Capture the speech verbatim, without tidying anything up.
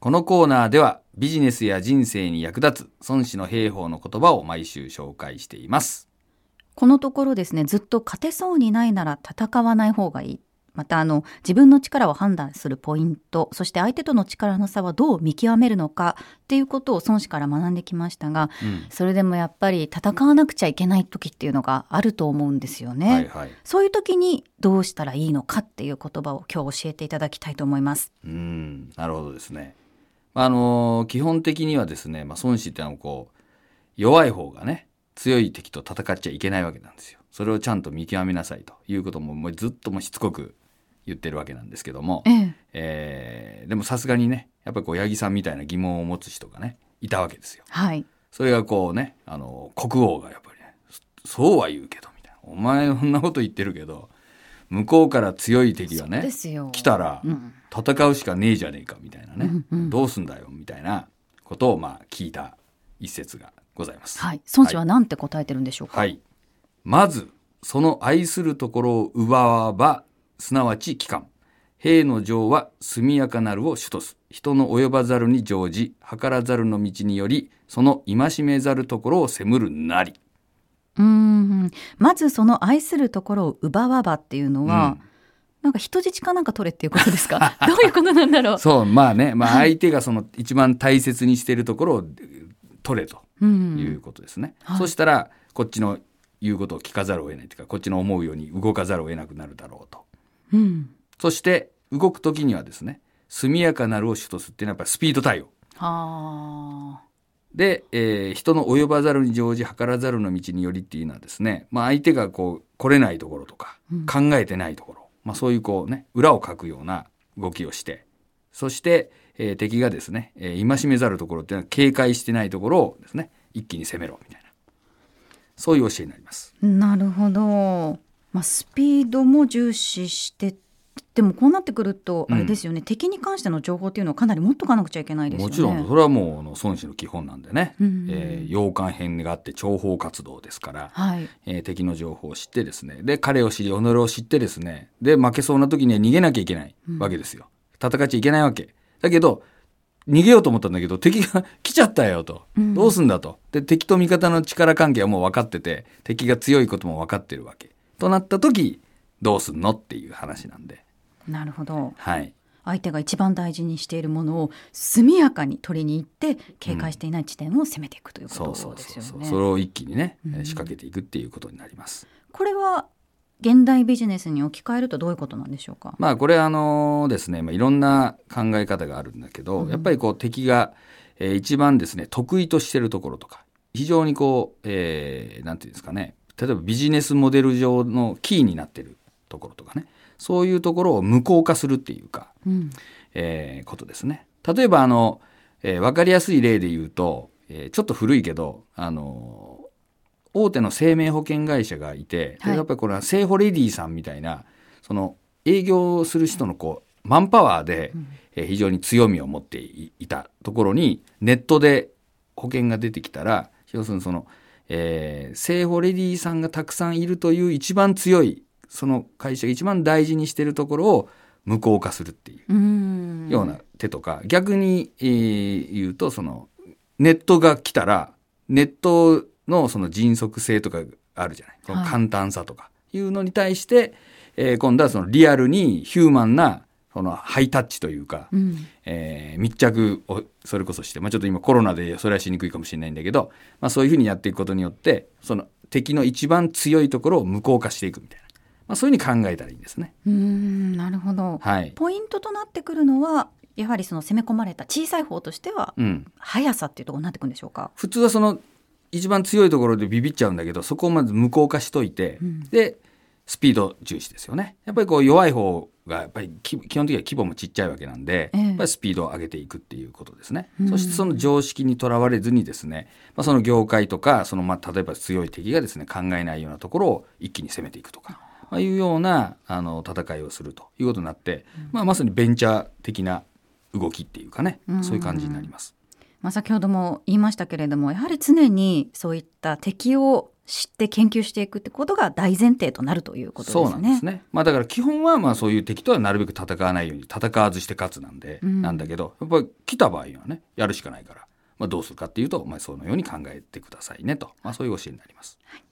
このコーナーではビジネスや人生に役立つ孫子の兵法の言葉を毎週紹介しています。このところですね、ずっと勝てそうにないなら戦わない方がいい。またあの自分の力を判断するポイント、そして相手との力の差はどう見極めるのかっていうことを孫子から学んできましたが、うん、それでもやっぱり戦わなくちゃいけない時っていうのがあると思うんですよね、はいはい、そういう時にどうしたらいいのかっていう言葉を今日教えていただきたいと思います。うん、なるほどですね。あの基本的にはですね、まあ、孫子ってのはこう弱い方がね強い敵と戦っちゃいけないわけなんですよ。それをちゃんと見極めなさいということも、もうずっともしつこく言ってるわけなんですけども、えええー、でもさすがにね、やっぱりこう八木さんみたいな疑問を持つ人がねいたわけですよ、はい、それがこうね、あの国王がやっぱりね、そうは言うけどみたいな、お前そんなこと言ってるけど向こうから強い敵がね来たら戦うしかねえじゃねえかみたいなね、うんうん、どうすんだよみたいなことをまあ聞いた一節がございます、はい、孫子は何て答えてるんでしょうか、はいはい、まずその愛するところを奪わばすなわち帰還、兵の情は速やかなるを主とす、人の及ばざるに乗じ、計らざるの道により、その戒めざるところを責むるなり。うーん、まずその愛するところを奪わばっていうのは、うん、なんか人質かなんか取れっていうことですかどういうことなんだろうそう、まあね、まあ、相手がその一番大切にしているところを取れということですね、うんはい、そしたらこっちの言うことを聞かざるを得ないというか、こっちの思うように動かざるを得なくなるだろうと、うん、そして動くときにはですね、速やかなるを主とすっていうのはやっぱりスピード対応はで、えー、人の及ばざるに乗じ計らざるの道によりっていうのはですね、まあ、相手がこう来れないところとか、うん、考えてないところ、まあ、そういうこうね裏をかくような動きをして、そして、えー、敵がですね、えー、戒めざるところっていうのは警戒してないところをですね一気に攻めろみたいな、そういう教えになります。なるほど。まあ、スピードも重視してでもこうなってくるとあれですよね、うん、敵に関しての情報っていうのをかなり持っとかなくちゃいけないですよね。もちろんそれはもう孫子の基本なんでね、うんえー、洋館編があって諜報活動ですから、はいえー、敵の情報を知ってですね、で彼を知り己を知ってですね、で負けそうな時には逃げなきゃいけないわけですよ、うん、戦っちゃいけないわけだけど逃げようと思ったんだけど敵が来ちゃったよと、うん、どうすんだと、で敵と味方の力関係はもう分かってて敵が強いことも分かってるわけとなった時どうすんのっていう話なんで。なるほど、はい、相手が一番大事にしているものを速やかに取りに行って警戒していない地点を攻めていくということですよね、うん、そうそうそうそう、それを一気にね、うん、仕掛けていくっていうことになります。これは現代ビジネスに置き換えるとどういうことなんでしょうか。まあ、これあのですね、まあ、いろんな考え方があるんだけど、うん、やっぱりこう敵が、えー、一番ですね得意としているところとか非常にこう、えー、なんていうんですかね、例えばビジネスモデル上のキーになっているところとかね、そういうところを無効化するっていうか、うんえー、ことですね。例えばあの、えー、分かりやすい例で言うと、えー、ちょっと古いけどあの大手の生命保険会社がいて、はい、やっぱりこれは生保レディさんみたいなその営業する人のこうマンパワーで、うんえー、非常に強みを持っていたところにネットで保険が出てきたら、要するにそのえー、生保レディーさんがたくさんいるという一番強いその会社が一番大事にしているところを無効化するっていうような手とか、逆に、えー、言うとそのネットが来たらネットのその迅速性とかあるじゃない、この簡単さとかいうのに対して、はいえー、今度はそのリアルにヒューマンなそのハイタッチというか、うんえー、密着をそれこそして、まあ、ちょっと今コロナでそれはしにくいかもしれないんだけど、まあ、そういうふうにやっていくことによってその敵の一番強いところを無効化していくみたいな、まあ、そういうふうに考えたらいいんですね。うーん、なるほど、はい、ポイントとなってくるのはやはりその攻め込まれた小さい方としては、うん、速さっていうところになってくるんでしょうか。普通はその一番強いところでビビっちゃうんだけど、そこをまず無効化しといて、うん、でスピード重視ですよね。やっぱりこう弱い方がやっぱり基本的には規模もちっちゃいわけなんで、えー、やっぱりスピードを上げていくっていうことですね、うん、そしてその常識にとらわれずにですね、まあ、その業界とかそのまあ例えば強い敵がですね考えないようなところを一気に攻めていくとか、まあ、いうようなあの戦いをするということになって、うんまあ、まさにベンチャー的な動きっていうかね、うん、そういう感じになります。まあ、先ほども言いましたけれども、やはり常にそういった敵を知って研究していくってことが大前提となるということですね。そうなんですね、まあ、だから基本はまあそういう敵とはなるべく戦わないように、戦わずして勝つなんで、うん、なんだけどやっぱり来た場合はねやるしかないから、まあ、どうするかっていうと、まあ、そのように考えてくださいねと、まあ、そういう教えになります。はい。